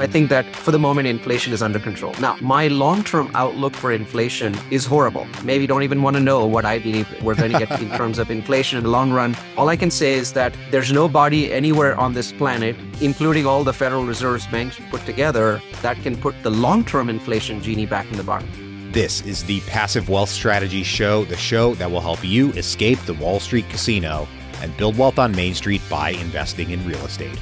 I think that for the moment, inflation is under control. Now, my long-term outlook for inflation is horrible. Maybe don't even want to know what I believe we're going to get in terms of inflation in the long run. All I can say is that there's nobody anywhere on this planet, including all the Federal Reserve banks put together, that can put the long-term inflation genie back in the bottle. This is the Passive Wealth Strategy Show, the show that will help you escape the Wall Street casino and build wealth on Main Street by investing in real estate.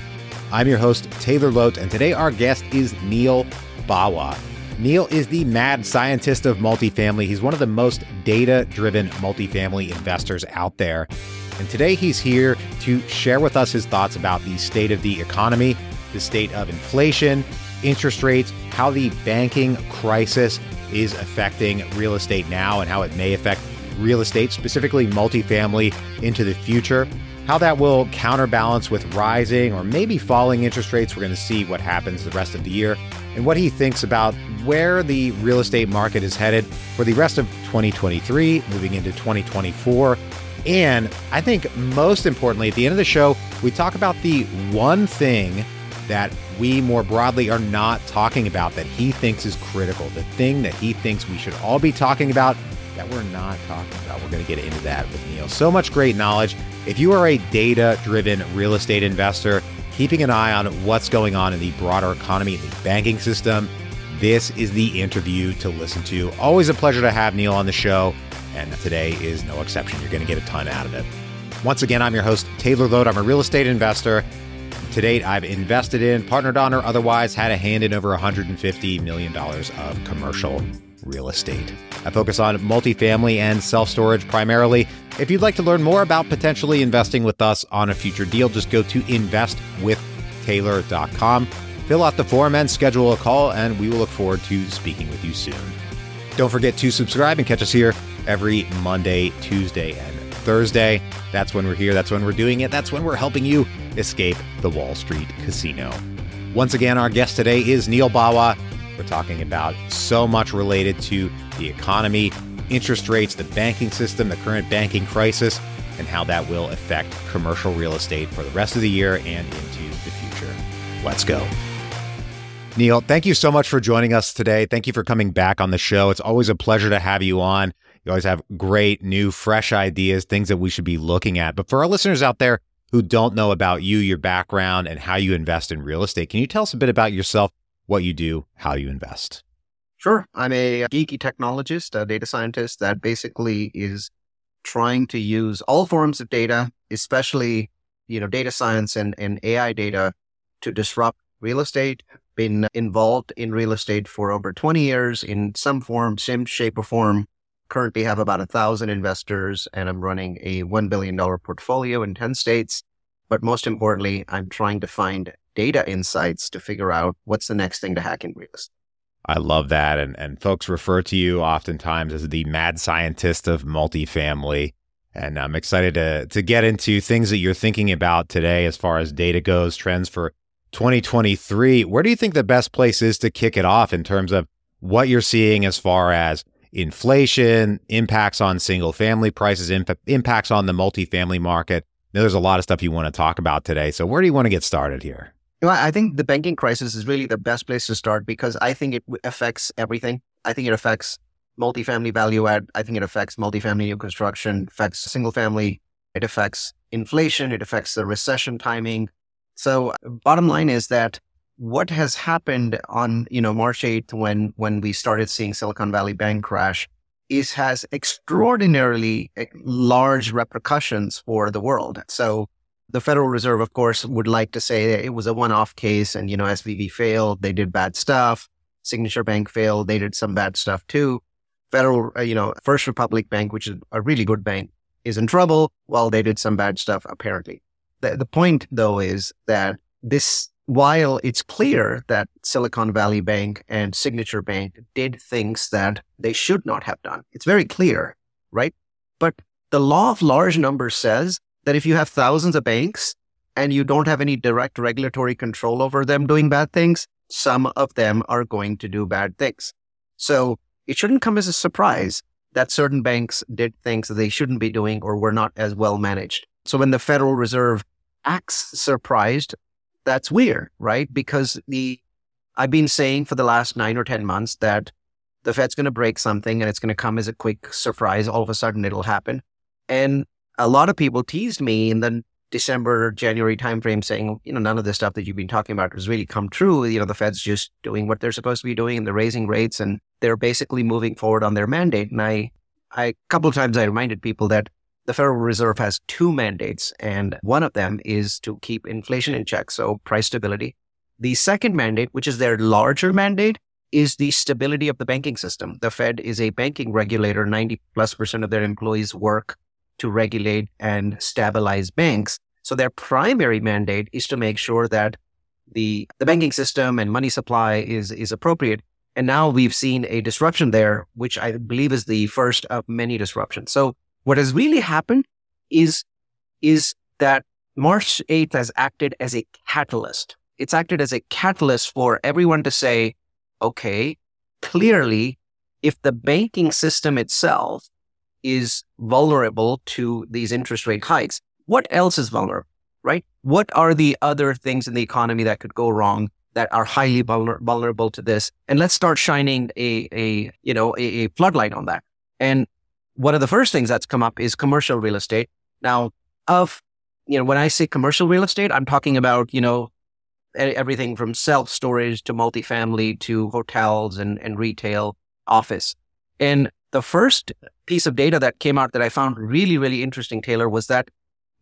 I'm your host, Taylor Lote, and today our guest is Neal Bawa. Neal is the mad scientist of multifamily. He's one of the most data-driven multifamily investors out there. And today he's here to share with us his thoughts about the state of the economy, the state of inflation, interest rates, how the banking crisis is affecting real estate now and how it may affect real estate, specifically multifamily, into the future. How that will counterbalance with rising or maybe falling interest rates. We're going to see what happens the rest of the year and what he thinks about where the real estate market is headed for the rest of 2023, moving into 2024. And I think most importantly, at the end of the show, we talk about the one thing that we more broadly are not talking about that he thinks is critical, the thing that he thinks we should all be talking about that we're not talking about. We're going to get into that with Neal. So much great knowledge. If you are a data-driven real estate investor, keeping an eye on what's going on in the broader economy, the banking system, this is the interview to listen to. Always a pleasure to have Neal on the show, and today is no exception. You're going to get a ton out of it. Once again, I'm your host, Taylor Lote. I'm a real estate investor. To date, I've invested in, partnered on, or otherwise had a hand in over $150 million of commercial real estate. I focus on multifamily and self-storage primarily. If you'd like to learn more about potentially investing with us on a future deal, just go to investwithtaylor.com, fill out the form and schedule a call, and we will look forward to speaking with you soon. Don't forget to subscribe and catch us here every Monday, Tuesday, and Thursday. That's when we're here. That's when we're doing it. That's when we're helping you escape the Wall Street casino. Once again, our guest today is Neal Bawa. We're talking about so much related to the economy, interest rates, the banking system, the current banking crisis, and how that will affect commercial real estate for the rest of the year and into the future. Let's go. Neal, thank you so much for joining us today. Thank you for coming back on the show. It's always a pleasure to have you on. You always have great, new, fresh ideas, things that we should be looking at. But for our listeners out there who don't know about you, your background, and how you invest in real estate, can you tell us a bit about yourself? What you do, how you invest? Sure. I'm a geeky technologist, a data scientist that basically is trying to use all forms of data, especially data science and AI data, to disrupt real estate. Been involved in real estate for over 20 years in some form, shape, or form. Currently have about 1,000 investors, and I'm running a $1 billion portfolio in 10 states. But most importantly, I'm trying to find data insights to figure out what's the next thing to hack in real estate. I love that. And folks refer to you oftentimes as the mad scientist of multifamily. And I'm excited to get into things that you're thinking about today as far as data goes, trends for 2023. Where do you think the best place is to kick it off in terms of what you're seeing as far as inflation, impacts on single family prices, impacts on the multifamily market? Now, there's a lot of stuff you want to talk about today. So where do you want to get started here? Well, I think the banking crisis is really the best place to start because I think it affects everything. I think it affects multifamily value add. I think it affects multifamily new construction, affects single family. It affects inflation. It affects the recession timing. So bottom line is that what has happened on March 8th when we started seeing Silicon Valley Bank crash has extraordinarily large repercussions for the world. So the Federal Reserve, of course, would like to say it was a one-off case and, SVB failed, they did bad stuff. Signature Bank failed, they did some bad stuff too. First Republic Bank, which is a really good bank, is in trouble. Well, they did some bad stuff, apparently. The point, though, is that while it's clear that Silicon Valley Bank and Signature Bank did things that they should not have done, it's very clear, right? But the law of large numbers says that if you have thousands of banks and you don't have any direct regulatory control over them doing bad things, some of them are going to do bad things. So it shouldn't come as a surprise that certain banks did things that they shouldn't be doing or were not as well managed. So when the Federal Reserve acts surprised, that's weird, right? Because the I've been saying for the last 9 or 10 months that the Fed's going to break something and it's going to come as a quick surprise. All of a sudden, it'll happen. And a lot of people teased me in the December, January timeframe saying, you know, none of the stuff that you've been talking about has really come true. You know, the Fed's just doing what they're supposed to be doing and they're raising rates and they're basically moving forward on their mandate. And I a couple of times I reminded people that the Federal Reserve has two mandates, and one of them is to keep inflation in check, so price stability. The second mandate, which is their larger mandate, is the stability of the banking system. The Fed is a banking regulator. 90+% of their employees work to regulate and stabilize banks. So their primary mandate is to make sure that the banking system and money supply is appropriate. And now we've seen a disruption there, which I believe is the first of many disruptions. So what has really happened is that March 8th has acted as a catalyst. It's acted as a catalyst for everyone to say, okay, clearly, if the banking system itself is vulnerable to these interest rate hikes, what else is vulnerable, right? What are the other things in the economy that could go wrong that are highly vulnerable to this? And let's start shining a floodlight on that. And one of the first things that's come up is commercial real estate. Now, when I say commercial real estate, I'm talking about, everything from self-storage to multifamily to hotels and retail office. And the first piece of data that came out that I found really, really interesting, Taylor, was that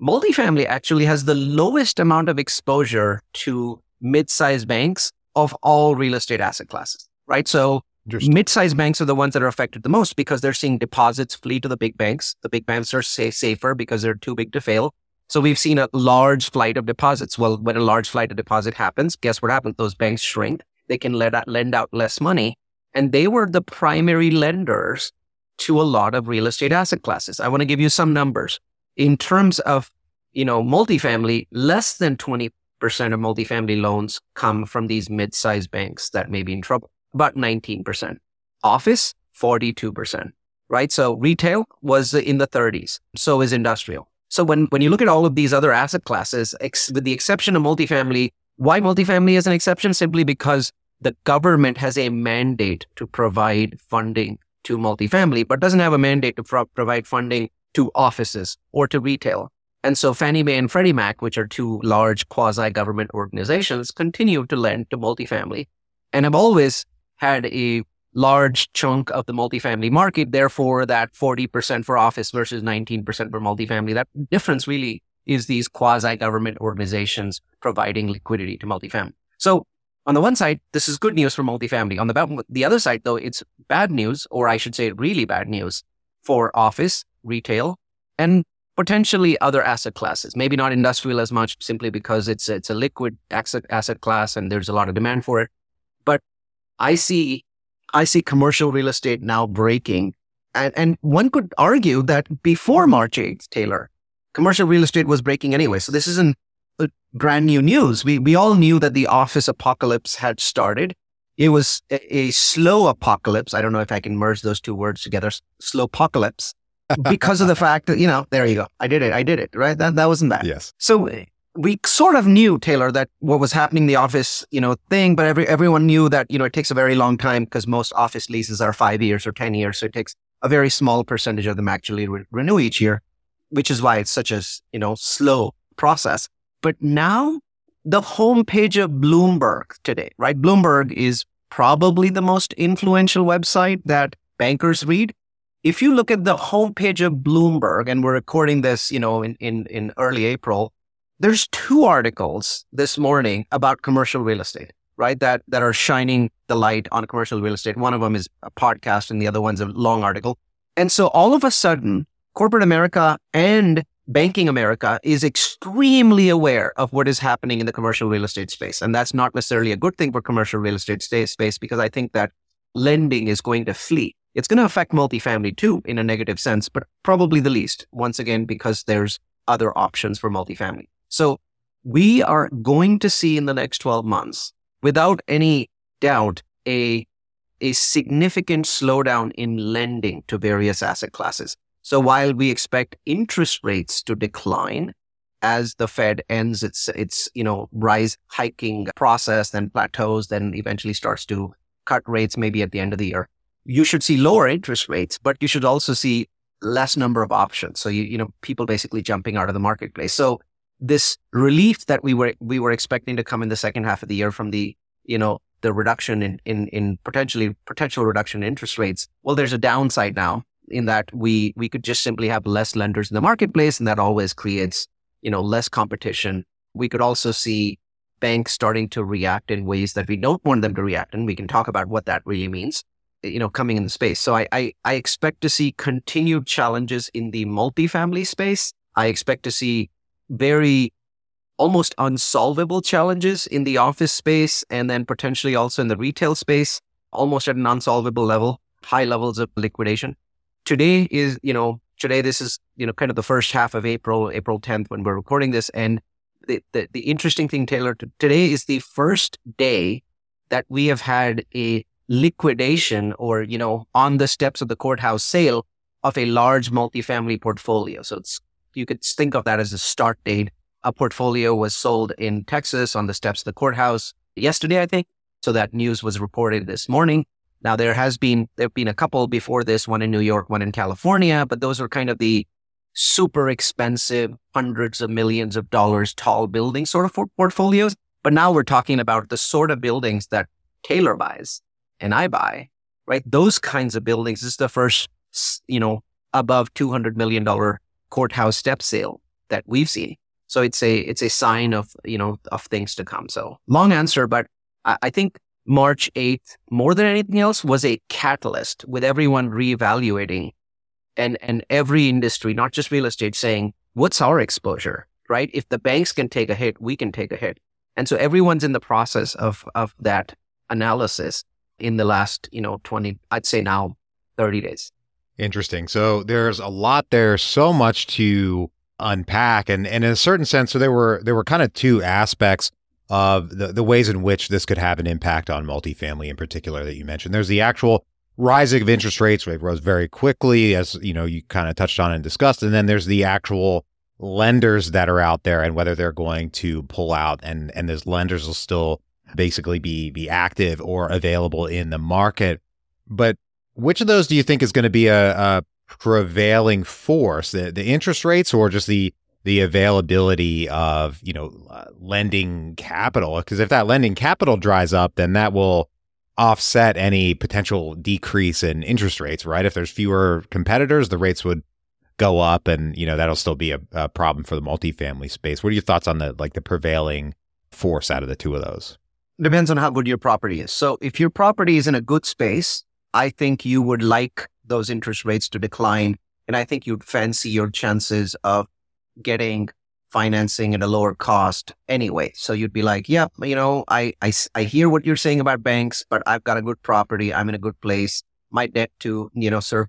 multifamily actually has the lowest amount of exposure to mid-sized banks of all real estate asset classes, right? So mid-sized banks are the ones that are affected the most because they're seeing deposits flee to the big banks. The big banks are safer because they're too big to fail. So we've seen a large flight of deposits. Well, when a large flight of deposit happens, guess what happens? Those banks shrink. They can lend out less money. And they were the primary lenders to a lot of real estate asset classes. I want to give you some numbers. In terms of, multifamily, less than 20% of multifamily loans come from these mid-sized banks that may be in trouble. About 19%. Office, 42%, right? So retail was in the 30s. So is industrial. So when you look at all of these other asset classes, with the exception of multifamily, why multifamily is an exception? Simply because the government has a mandate to provide funding to multifamily, but doesn't have a mandate to provide funding to offices or to retail. And so Fannie Mae and Freddie Mac, which are two large quasi-government organizations, continue to lend to multifamily and have always had a large chunk of the multifamily market. Therefore, that 40% for office versus 19% for multifamily, that difference really is these quasi-government organizations providing liquidity to multifamily. So on the one side, this is good news for multifamily. On the other side, though, it's bad news, or I should say really bad news, for office, retail, and potentially other asset classes. Maybe not industrial as much, simply because it's a liquid asset class and there's a lot of demand for it. But I see commercial real estate now breaking. And one could argue that before March 8th, Taylor, commercial real estate was breaking anyway. So this isn't brand new news. We all knew that the office apocalypse had started. It was a slow apocalypse. I don't know if I can merge those two words together, slow apocalypse, because of the fact that, there you go. I did it, right? That wasn't bad. Yes. So we sort of knew, Taylor, that what was happening, the office, thing, but everyone knew that, it takes a very long time because most office leases are 5 years or 10 years. So it takes a very small percentage of them actually renew each year, which is why it's such a, slow process. But now the homepage of Bloomberg today, right? Bloomberg is probably the most influential website that bankers read. If you look at the homepage of Bloomberg, and we're recording this, in early April, there's two articles this morning about commercial real estate, right? That are shining the light on commercial real estate. One of them is a podcast and the other one's a long article. And so all of a sudden, corporate America and banking America is extremely aware of what is happening in the commercial real estate space. And that's not necessarily a good thing for commercial real estate space, because I think that lending is going to flee. It's going to affect multifamily too in a negative sense, but probably the least, once again, because there's other options for multifamily. So we are going to see in the next 12 months, without any doubt, a significant slowdown in lending to various asset classes. So while we expect interest rates to decline, as the Fed ends its rise hiking process, then plateaus, then eventually starts to cut rates maybe at the end of the year. You should see lower interest rates, but you should also see less number of options. So you know people basically jumping out of the marketplace. So this relief that we were expecting to come in the second half of the year from the the reduction in potential reduction in interest rates. Well, there's a downside now in that we could just simply have less lenders in the marketplace, and that always creates less competition. We could also see banks starting to react in ways that we don't want them to react, and we can talk about what that really means, coming in the space. So I expect to see continued challenges in the multifamily space. I expect to see very almost unsolvable challenges in the office space, and then potentially also in the retail space, almost at an unsolvable level, high levels of liquidation. Today, this is kind of the first half of April 10th when we're recording this. And the interesting thing, Taylor, today is the first day that we have had a liquidation or, on the steps of the courthouse sale of a large multifamily portfolio. So you could think of that as a start date. A portfolio was sold in Texas on the steps of the courthouse yesterday, I think. So that news was reported this morning. Now, there have been a couple before this, one in New York, one in California, but those are kind of the super expensive, hundreds of millions of dollars tall building sort of portfolios. But now we're talking about the sort of buildings that Taylor buys and I buy, right? Those kinds of buildings. This is the first, above $200 million courthouse step sale that we've seen. So it's a sign of things to come. So long answer, but I think March 8th, more than anything else, was a catalyst with everyone reevaluating and every industry, not just real estate, saying, what's our exposure, right? If the banks can take a hit, we can take a hit. And so everyone's in the process of that analysis in the last, 30 days. Interesting. So there's a lot there, so much to unpack. And in a certain sense, so there were kind of two aspects of the ways in which this could have an impact on multifamily in particular that you mentioned. There's the actual rising of interest rates, which rose very quickly, as you kind of touched on and discussed. And then there's the actual lenders that are out there and whether they're going to pull out, and those lenders will still basically be active or available in the market. But which of those do you think is going to be a prevailing force, the interest rates or just the availability of, lending capital? Because if that lending capital dries up, then that will offset any potential decrease in interest rates, right? If there's fewer competitors, the rates would go up, and, that'll still be a problem for the multifamily space. What are your thoughts on the prevailing force out of the two of those? Depends on how good your property is. So if your property is in a good space, I think you would like those interest rates to decline. And I think you'd fancy your chances of getting financing at a lower cost anyway. So you'd be like, yeah, I hear what you're saying about banks, but I've got a good property. I'm in a good place. My debt to,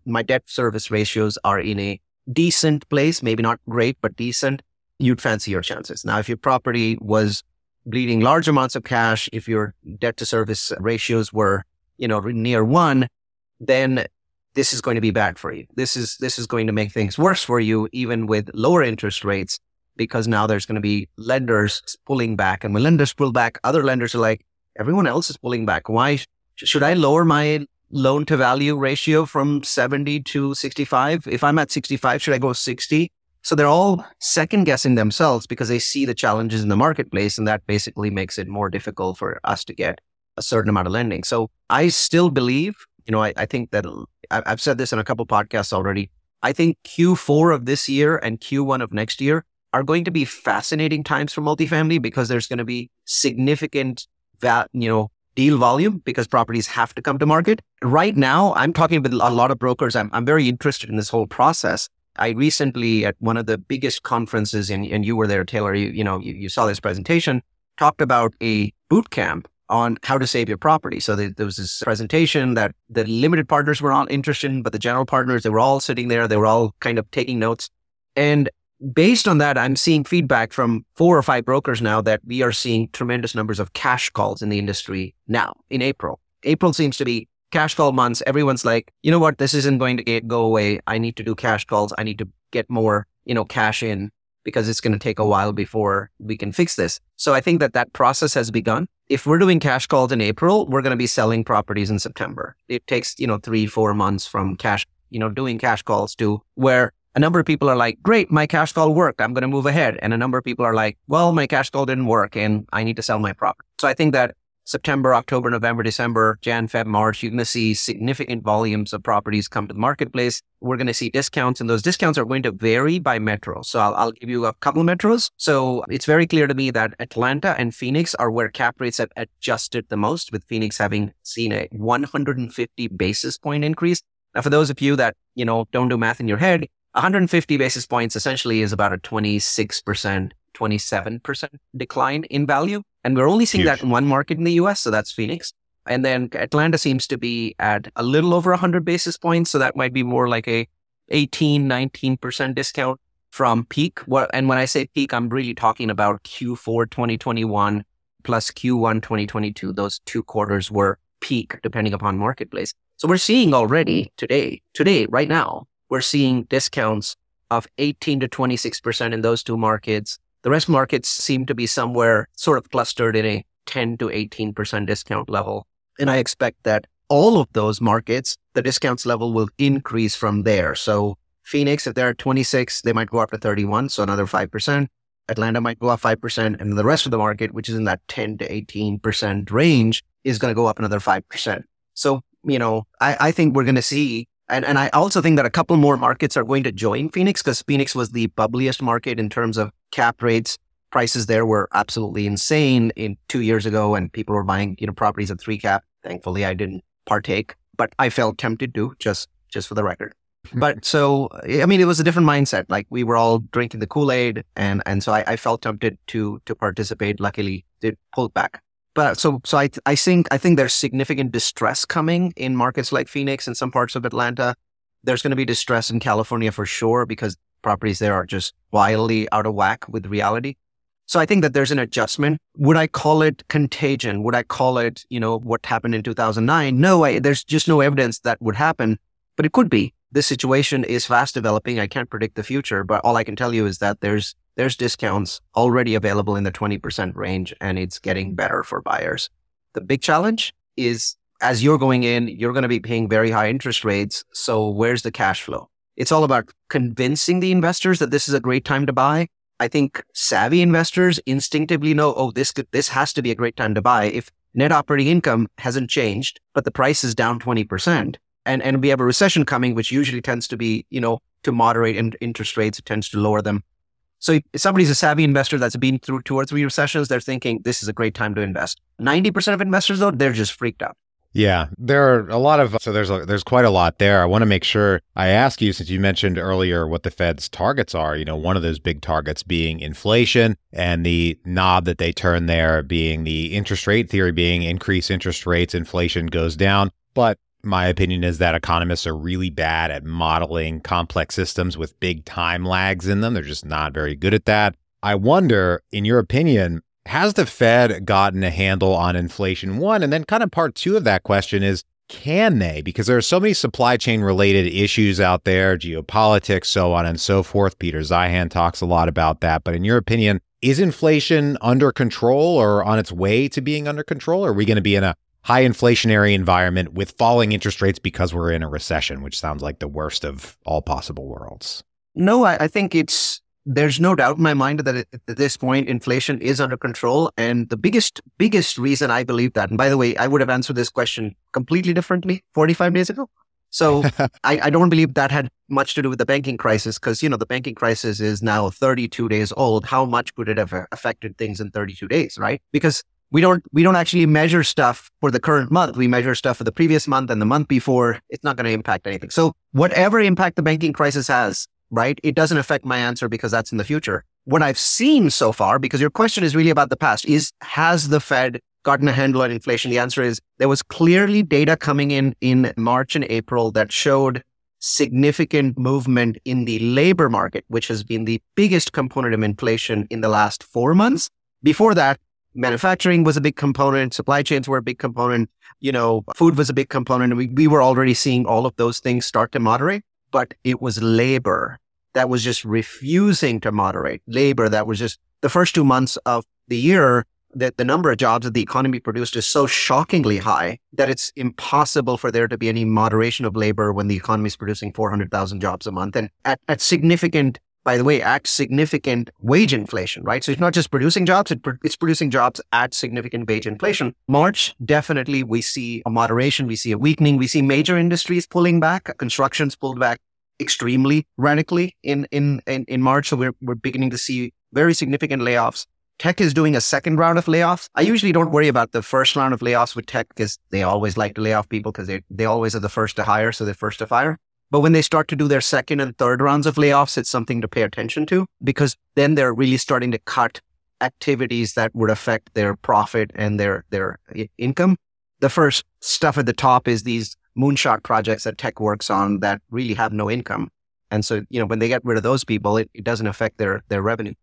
my debt service ratios are in a decent place, maybe not great, but decent. You'd fancy your chances. Now, if your property was bleeding large amounts of cash, if your debt to service ratios were, near one, then this is going to be bad for you. This is going to make things worse for you, even with lower interest rates, because now there's going to be lenders pulling back. And when lenders pull back, other lenders are like, everyone else is pulling back. Why should I lower my loan to value ratio from 70 to 65? If I'm at 65, should I go 60? So they're all second guessing themselves because they see the challenges in the marketplace. And that basically makes it more difficult for us to get a certain amount of lending. So I still believe, I think that I've said this in a couple podcasts already. I think Q4 of this year and Q1 of next year are going to be fascinating times for multifamily because there's going to be significant, deal volume because properties have to come to market. Right now, I'm talking with a lot of brokers. I'm very interested in this whole process. I recently, at one of the biggest conferences, and you were there, Taylor, you saw this presentation, talked about a boot camp on how to save your property. So there was this presentation that the limited partners were all interested in, but the general partners, they were all sitting there. They were all kind of taking notes. And based on that, I'm seeing feedback from 4 or 5 brokers now that we are seeing tremendous numbers of cash calls in the industry now in April. April seems to be cash call months. Everyone's like, you know what? This isn't going to go away. I need to do cash calls. I need to get more, cash in. because it's going to take a while before we can fix this. So I think that process has begun. If we're doing cash calls in April, we're going to be selling properties in September. It takes, 3-4 months from cash, doing cash calls to where a number of people are like, great, my cash call worked, I'm going to move ahead. And a number of people are like, well, my cash call didn't work and I need to sell my property. So I think that September, October, November, December, Jan, Feb, March, you're going to see significant volumes of properties come to the marketplace. We're going to see discounts, and those discounts are going to vary by metro. So I'll give you a couple of metros. So it's very clear to me that Atlanta and Phoenix are where cap rates have adjusted the most, with Phoenix having seen a 150 basis point increase. Now, for those of you that, don't do math in your head, 150 basis points essentially is about a 26%, 27% decline in value. And we're only seeing that in one market in the US, so that's Phoenix. And then Atlanta seems to be at a little over 100 basis points, so that might be more like a 18, 19% discount from peak. And when I say peak, I'm really talking about Q4 2021 plus Q1 2022. Those two quarters were peak, depending upon marketplace. So we're seeing already today, right now, we're seeing discounts of 18 to 26% in those two markets. The rest markets seem to be somewhere sort of clustered in a 10 to 18% discount level. And I expect that all of those markets, the discounts level will increase from there. So Phoenix, if they're at 26, they might go up to 31, so another 5%. Atlanta might go up 5%, and the rest of the market, which is in that 10 to 18% range, is going to go up another 5%. So, I think we're going to see. And I also think that a couple more markets are going to join Phoenix, because Phoenix was the bubbliest market in terms of cap rates. Prices there were absolutely insane in 2 years ago, and people were buying, properties at 3 cap. Thankfully, I didn't partake, but I felt tempted to, just for the record. But so, it was a different mindset. Like, we were all drinking the Kool-Aid, and so I felt tempted to participate. Luckily, it pulled back. But I think there's significant distress coming in markets like Phoenix and some parts of Atlanta. There's going to be distress in California for sure, because properties there are just wildly out of whack with reality. So I think that there's an adjustment. Would I call it contagion? Would I call it, what happened in 2009? No, there's just no evidence that would happen, but it could be. This situation is fast developing. I can't predict the future, but all I can tell you is that there's discounts already available in the 20% range, and it's getting better for buyers. The big challenge is, as you're going in, you're going to be paying very high interest rates. So where's the cash flow? It's all about convincing the investors that this is a great time to buy. I think savvy investors instinctively know, this has to be a great time to buy. If net operating income hasn't changed, but the price is down 20%, and we have a recession coming, which usually tends to be, to moderate interest rates, it tends to lower them. So if somebody's a savvy investor that's been through 2 or 3 recessions, they're thinking this is a great time to invest. 90% of investors, though, they're just freaked out. Yeah, there are a lot of, there's quite a lot there. I want to make sure I ask you, since you mentioned earlier what the Fed's targets are, one of those big targets being inflation, and the knob that they turn there being the interest rate theory, being increase interest rates, inflation goes down. But my opinion is that economists are really bad at modeling complex systems with big time lags in them. They're just not very good at that. I wonder, in your opinion, has the Fed gotten a handle on inflation? One, and then kind of part two of that question is, can they? Because there are so many supply chain related issues out there, geopolitics, so on and so forth. Peter Zihan talks a lot about that. But in your opinion, is inflation under control, or on its way to being under control? Or are we going to be in a high inflationary environment with falling interest rates because we're in a recession, which sounds like the worst of all possible worlds? No, I think there's no doubt in my mind that at this point, inflation is under control. And the biggest reason I believe that, and by the way, I would have answered this question completely differently 45 days ago. So I don't believe that had much to do with the banking crisis, because, the banking crisis is now 32 days old. How much could it have affected things in 32 days, right? Because we don't actually measure stuff for the current month. We measure stuff for the previous month and the month before. It's not going to impact anything. So whatever impact the banking crisis has, right, it doesn't affect my answer, because that's in the future. What I've seen so far, because your question is really about the past, has the Fed gotten a handle on inflation? The answer is there was clearly data coming in March and April that showed significant movement in the labor market, which has been the biggest component of inflation in the last 4 months. Before that, manufacturing was a big component, supply chains were a big component, food was a big component. We were already seeing all of those things start to moderate, but it was labor that was just refusing to moderate, labor that was just, the first 2 months of the year, that the number of jobs that the economy produced is so shockingly high that it's impossible for there to be any moderation of labor when the economy is producing 400,000 jobs a month. And at significant, by the way, at significant wage inflation, right? So it's not just producing jobs, it's producing jobs at significant wage inflation. March, definitely we see a moderation, we see a weakening, we see major industries pulling back, construction's pulled back extremely radically in March. So we're beginning to see very significant layoffs. Tech is doing a second round of layoffs. I usually don't worry about the first round of layoffs with tech because they always like to lay off people because they always are the first to hire, so they're first to fire. But when they start to do their second and third rounds of layoffs, it's something to pay attention to because then they're really starting to cut activities that would affect their profit and their income. The first stuff at the top is these moonshot projects that tech works on that really have no income. And so, you know, when they get rid of those people, it doesn't affect their revenue.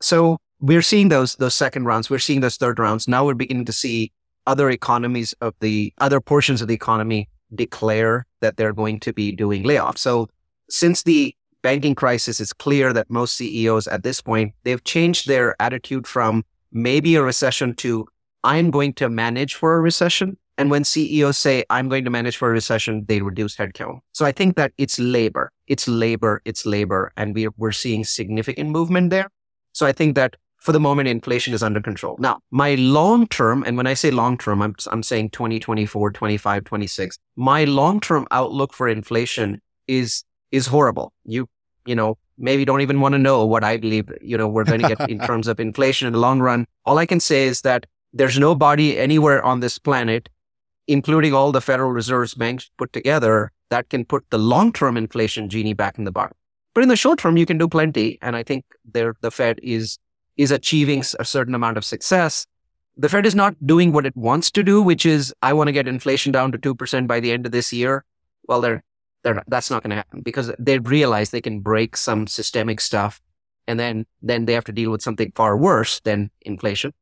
So we're seeing those second rounds. We're seeing those third rounds. Now we're beginning to see other economies of the other portions of the economy declare that they're going to be doing layoffs. So since the banking crisis, it's clear that most CEOs at this point, they've changed their attitude from maybe a recession to I'm going to manage for a recession. And when CEOs say, I'm going to manage for a recession, they reduce headcount. So I think that it's labor. And we're seeing significant movement there. So I think that for the moment, inflation is under control. Now, my long-term, and when I say long-term, I'm saying 2024, 25, 26, my long-term outlook for inflation is horrible. You know, maybe don't even want to know what I believe, you know, we're going to get in terms of inflation in the long run. All I can say is that there's nobody anywhere on this planet, including all the Federal Reserve banks put together, that can put the long-term inflation genie back in the bottle. But in the short term, you can do plenty. And I think the Fed is achieving a certain amount of success. The Fed is not doing what it wants to do, which is, I want to get inflation down to 2% by the end of this year. Well, that's not going to happen because they realize they can break some systemic stuff and then they have to deal with something far worse than inflation.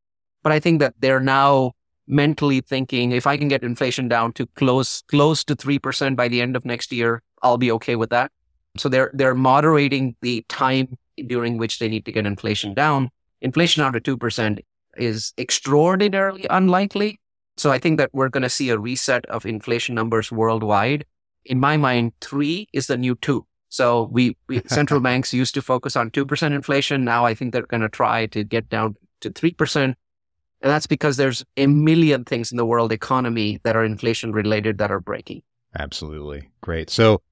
But I think that they're now mentally thinking, if I can get inflation down to close to 3% by the end of next year, I'll be okay with that. So they're moderating the time during which they need to get inflation down. Inflation down to 2% is extraordinarily unlikely. So I think that we're going to see a reset of inflation numbers worldwide. In my mind, 3 is the new 2. So we central banks used to focus on 2% inflation. Now I think they're going to try to get down to 3%. And that's because there's a million things in the world economy that are inflation related that are breaking. Absolutely. Great. So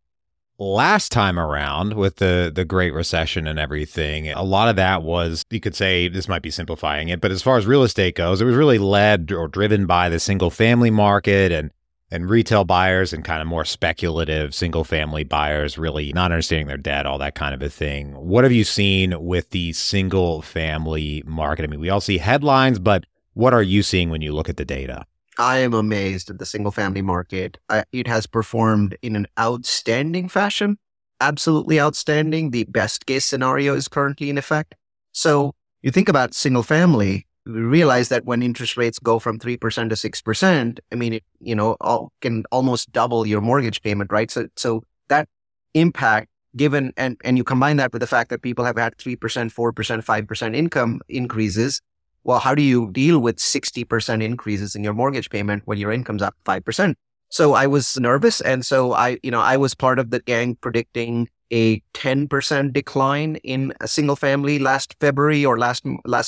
last time around with the Great Recession and everything, a lot of that was, you could say, this might be simplifying it, but as far as real estate goes, it was really led or driven by the single family market and retail buyers and kind of more speculative single family buyers really not understanding their debt, all that kind of a thing. What have you seen with the single family market? I mean, we all see headlines, but what are you seeing when you look at the data? I am amazed at the single family market. It has performed in an outstanding fashion, absolutely outstanding. The best case scenario is currently in effect. So you think about single family, we realize that when interest rates go from 3% to 6%, I mean, it, you know, can almost double your mortgage payment, right? So that impact given, and you combine that with the fact that people have had 3%, 4%, 5% income increases. Well, how do you deal with 60% increases in your mortgage payment when your income's up 5%? So I was nervous. And so I was part of the gang predicting a 10% decline in a single family last February or last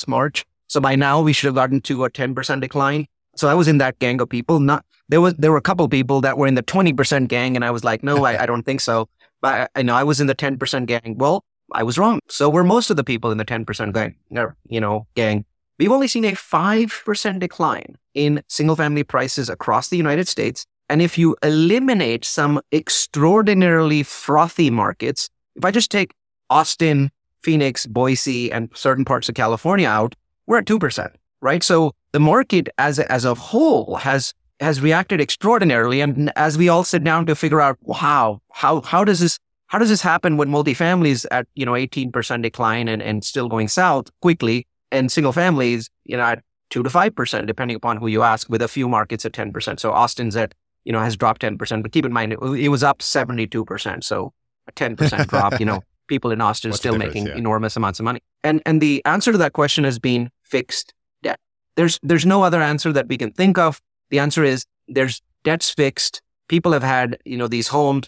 March. So by now we should have gotten to a 10% decline. So I was in that gang of people. There were a couple of people that were in the 20% gang. And I was like, no, I don't think so. But I was in the 10% gang. Well, I was wrong. So were most of the people in the 10% gang, gang. We've only seen a 5% decline in single-family prices across the United States. And if you eliminate some extraordinarily frothy markets, if I just take Austin, Phoenix, Boise, and certain parts of California out, we're at 2%, right? So the market as a whole has reacted extraordinarily. And as we all sit down to figure out, wow, how does this happen when multifamily is at 18% decline and still going south quickly? And single families, at 2 to 5%, depending upon who you ask, with a few markets at 10%. So Austin's has dropped 10%, but keep in mind, it was up 72%. So a 10% drop, people in Austin are still making enormous amounts of money. And the answer to that question has been fixed debt. There's no other answer that we can think of. The answer is there's debt's fixed. People have had, these homes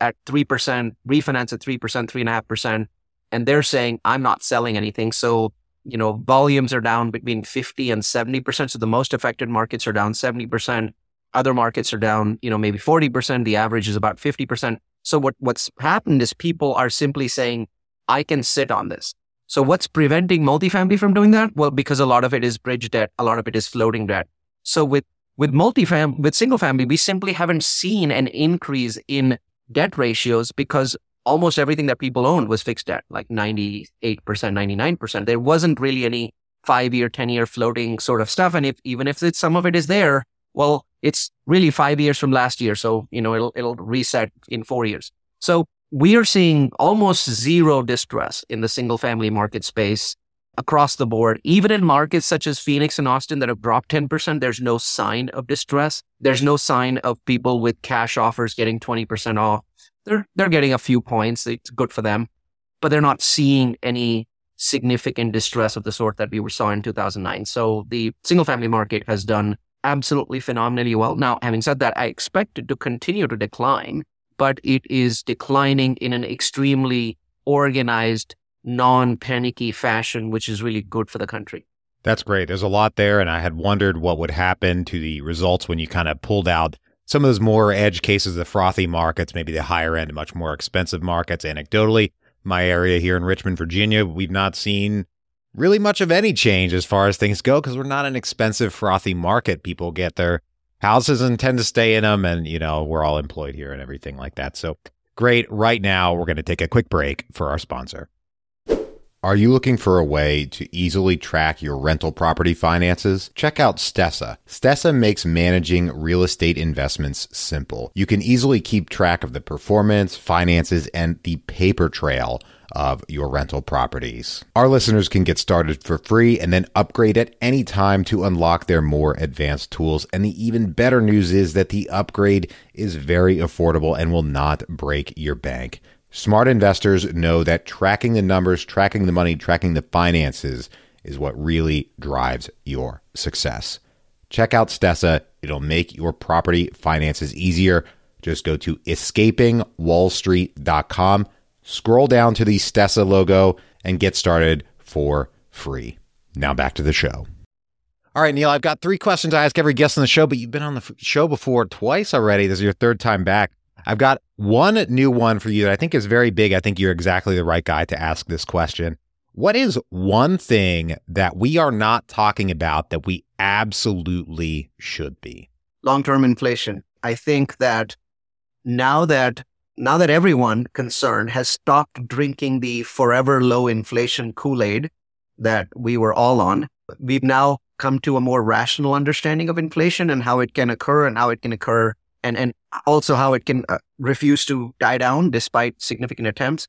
at 3%, refinance at 3%, 3.5%, and they're saying, I'm not selling anything. So, volumes are down between 50 and 70%. So the most affected markets are down 70%. Other markets are down, maybe 40%. The average is about 50%. So what's happened is people are simply saying, I can sit on this. So what's preventing multifamily from doing that? Well, because a lot of it is bridge debt. A lot of it is floating debt. So with single family, we simply haven't seen an increase in debt ratios because almost everything that people owned was fixed debt, like 98%, 99%. There wasn't really any 5-year, 10-year floating sort of stuff. And even if some of it is there, well, it's really 5 years from last year. So, it'll reset in 4 years. So we are seeing almost zero distress in the single family market space across the board. Even in markets such as Phoenix and Austin that have dropped 10%, there's no sign of distress. There's no sign of people with cash offers getting 20% off. They're getting a few points. It's good for them, but they're not seeing any significant distress of the sort that we saw in 2009. So the single family market has done absolutely phenomenally well. Now, having said that, I expect it to continue to decline, but it is declining in an extremely organized, non-panicky fashion, which is really good for the country. That's great. There's a lot there. And I had wondered what would happen to the results when you kind of pulled out some of those more edge cases, the frothy markets, maybe the higher end, much more expensive markets. Anecdotally, my area here in Richmond, Virginia, we've not seen really much of any change as far as things go because we're not an expensive, frothy market. People get their houses and tend to stay in them. And, we're all employed here and everything like that. So great. Right now, we're going to take a quick break for our sponsor. Are you looking for a way to easily track your rental property finances? Check out Stessa. Stessa makes managing real estate investments simple. You can easily keep track of the performance, finances, and the paper trail of your rental properties. Our listeners can get started for free and then upgrade at any time to unlock their more advanced tools. And the even better news is that the upgrade is very affordable and will not break your bank. Smart investors know that tracking the numbers, tracking the money, tracking the finances is what really drives your success. Check out Stessa. It'll make your property finances easier. Just go to escapingwallstreet.com. Scroll down to the Stessa logo and get started for free. Now back to the show. All right, Neal, I've got 3 questions I ask every guest on the show, but you've been on the show before twice already. This is your 3rd time back. I've got one new one for you that I think is very big. I think you're exactly the right guy to ask this question. What is one thing that we are not talking about that we absolutely should be? Long-term inflation. I think that now that everyone concerned has stopped drinking the forever low inflation Kool-Aid that we were all on, we've now come to a more rational understanding of inflation and how it can occur and also how it can refuse to die down despite significant attempts.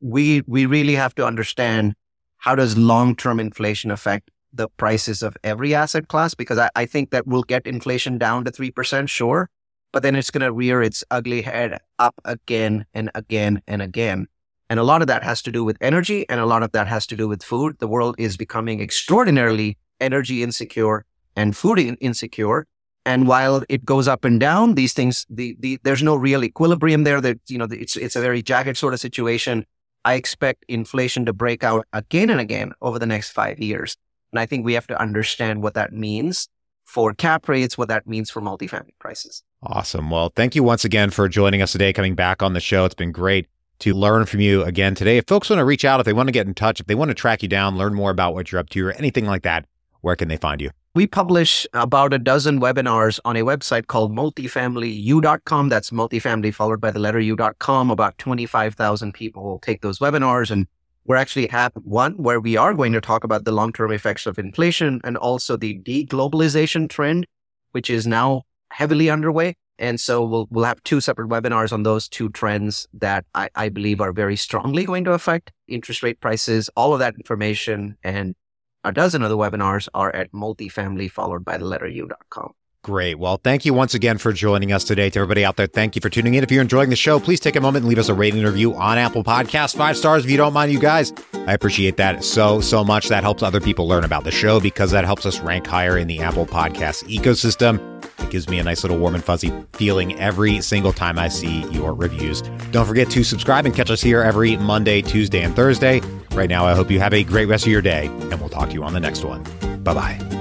We really have to understand how does long-term inflation affect the prices of every asset class, because I think that we'll get inflation down to 3%, sure, but then it's going to rear its ugly head up again and again and again. And a lot of that has to do with energy, and a lot of that has to do with food. The world is becoming extraordinarily energy insecure and food insecure. And while it goes up and down, these things, there's no real equilibrium there. That it's a very jagged sort of situation. I expect inflation to break out again and again over the next 5 years. And I think we have to understand what that means for cap rates, what that means for multifamily prices. Awesome. Well, thank you once again for joining us today, coming back on the show. It's been great to learn from you again today. If folks want to reach out, if they want to get in touch, if they want to track you down, learn more about what you're up to or anything like that, where can they find you? We publish about a dozen webinars on a website called multifamilyu.com. That's multifamily followed by the letter u.com. About 25,000 people will take those webinars. And we're actually at one where we are going to talk about the long-term effects of inflation and also the deglobalization trend, which is now heavily underway. And so we'll have 2 separate webinars on those 2 trends that I believe are very strongly going to affect interest rate prices, all of that information, and a dozen other webinars are at multifamily followed by the letter u.com. Great. Well, thank you once again for joining us today. To everybody out there, thank you for tuning in. If you're enjoying the show, please take a moment and leave us a rating review on Apple Podcasts. 5 stars if you don't mind, you guys. I appreciate that so much. That helps other people learn about the show because that helps us rank higher in the Apple Podcasts ecosystem. It gives me a nice little warm and fuzzy feeling every single time I see your reviews. Don't forget to subscribe and catch us here every Monday, Tuesday, and Thursday. Right now, I hope you have a great rest of your day, and we'll talk to you on the next one. Bye-bye.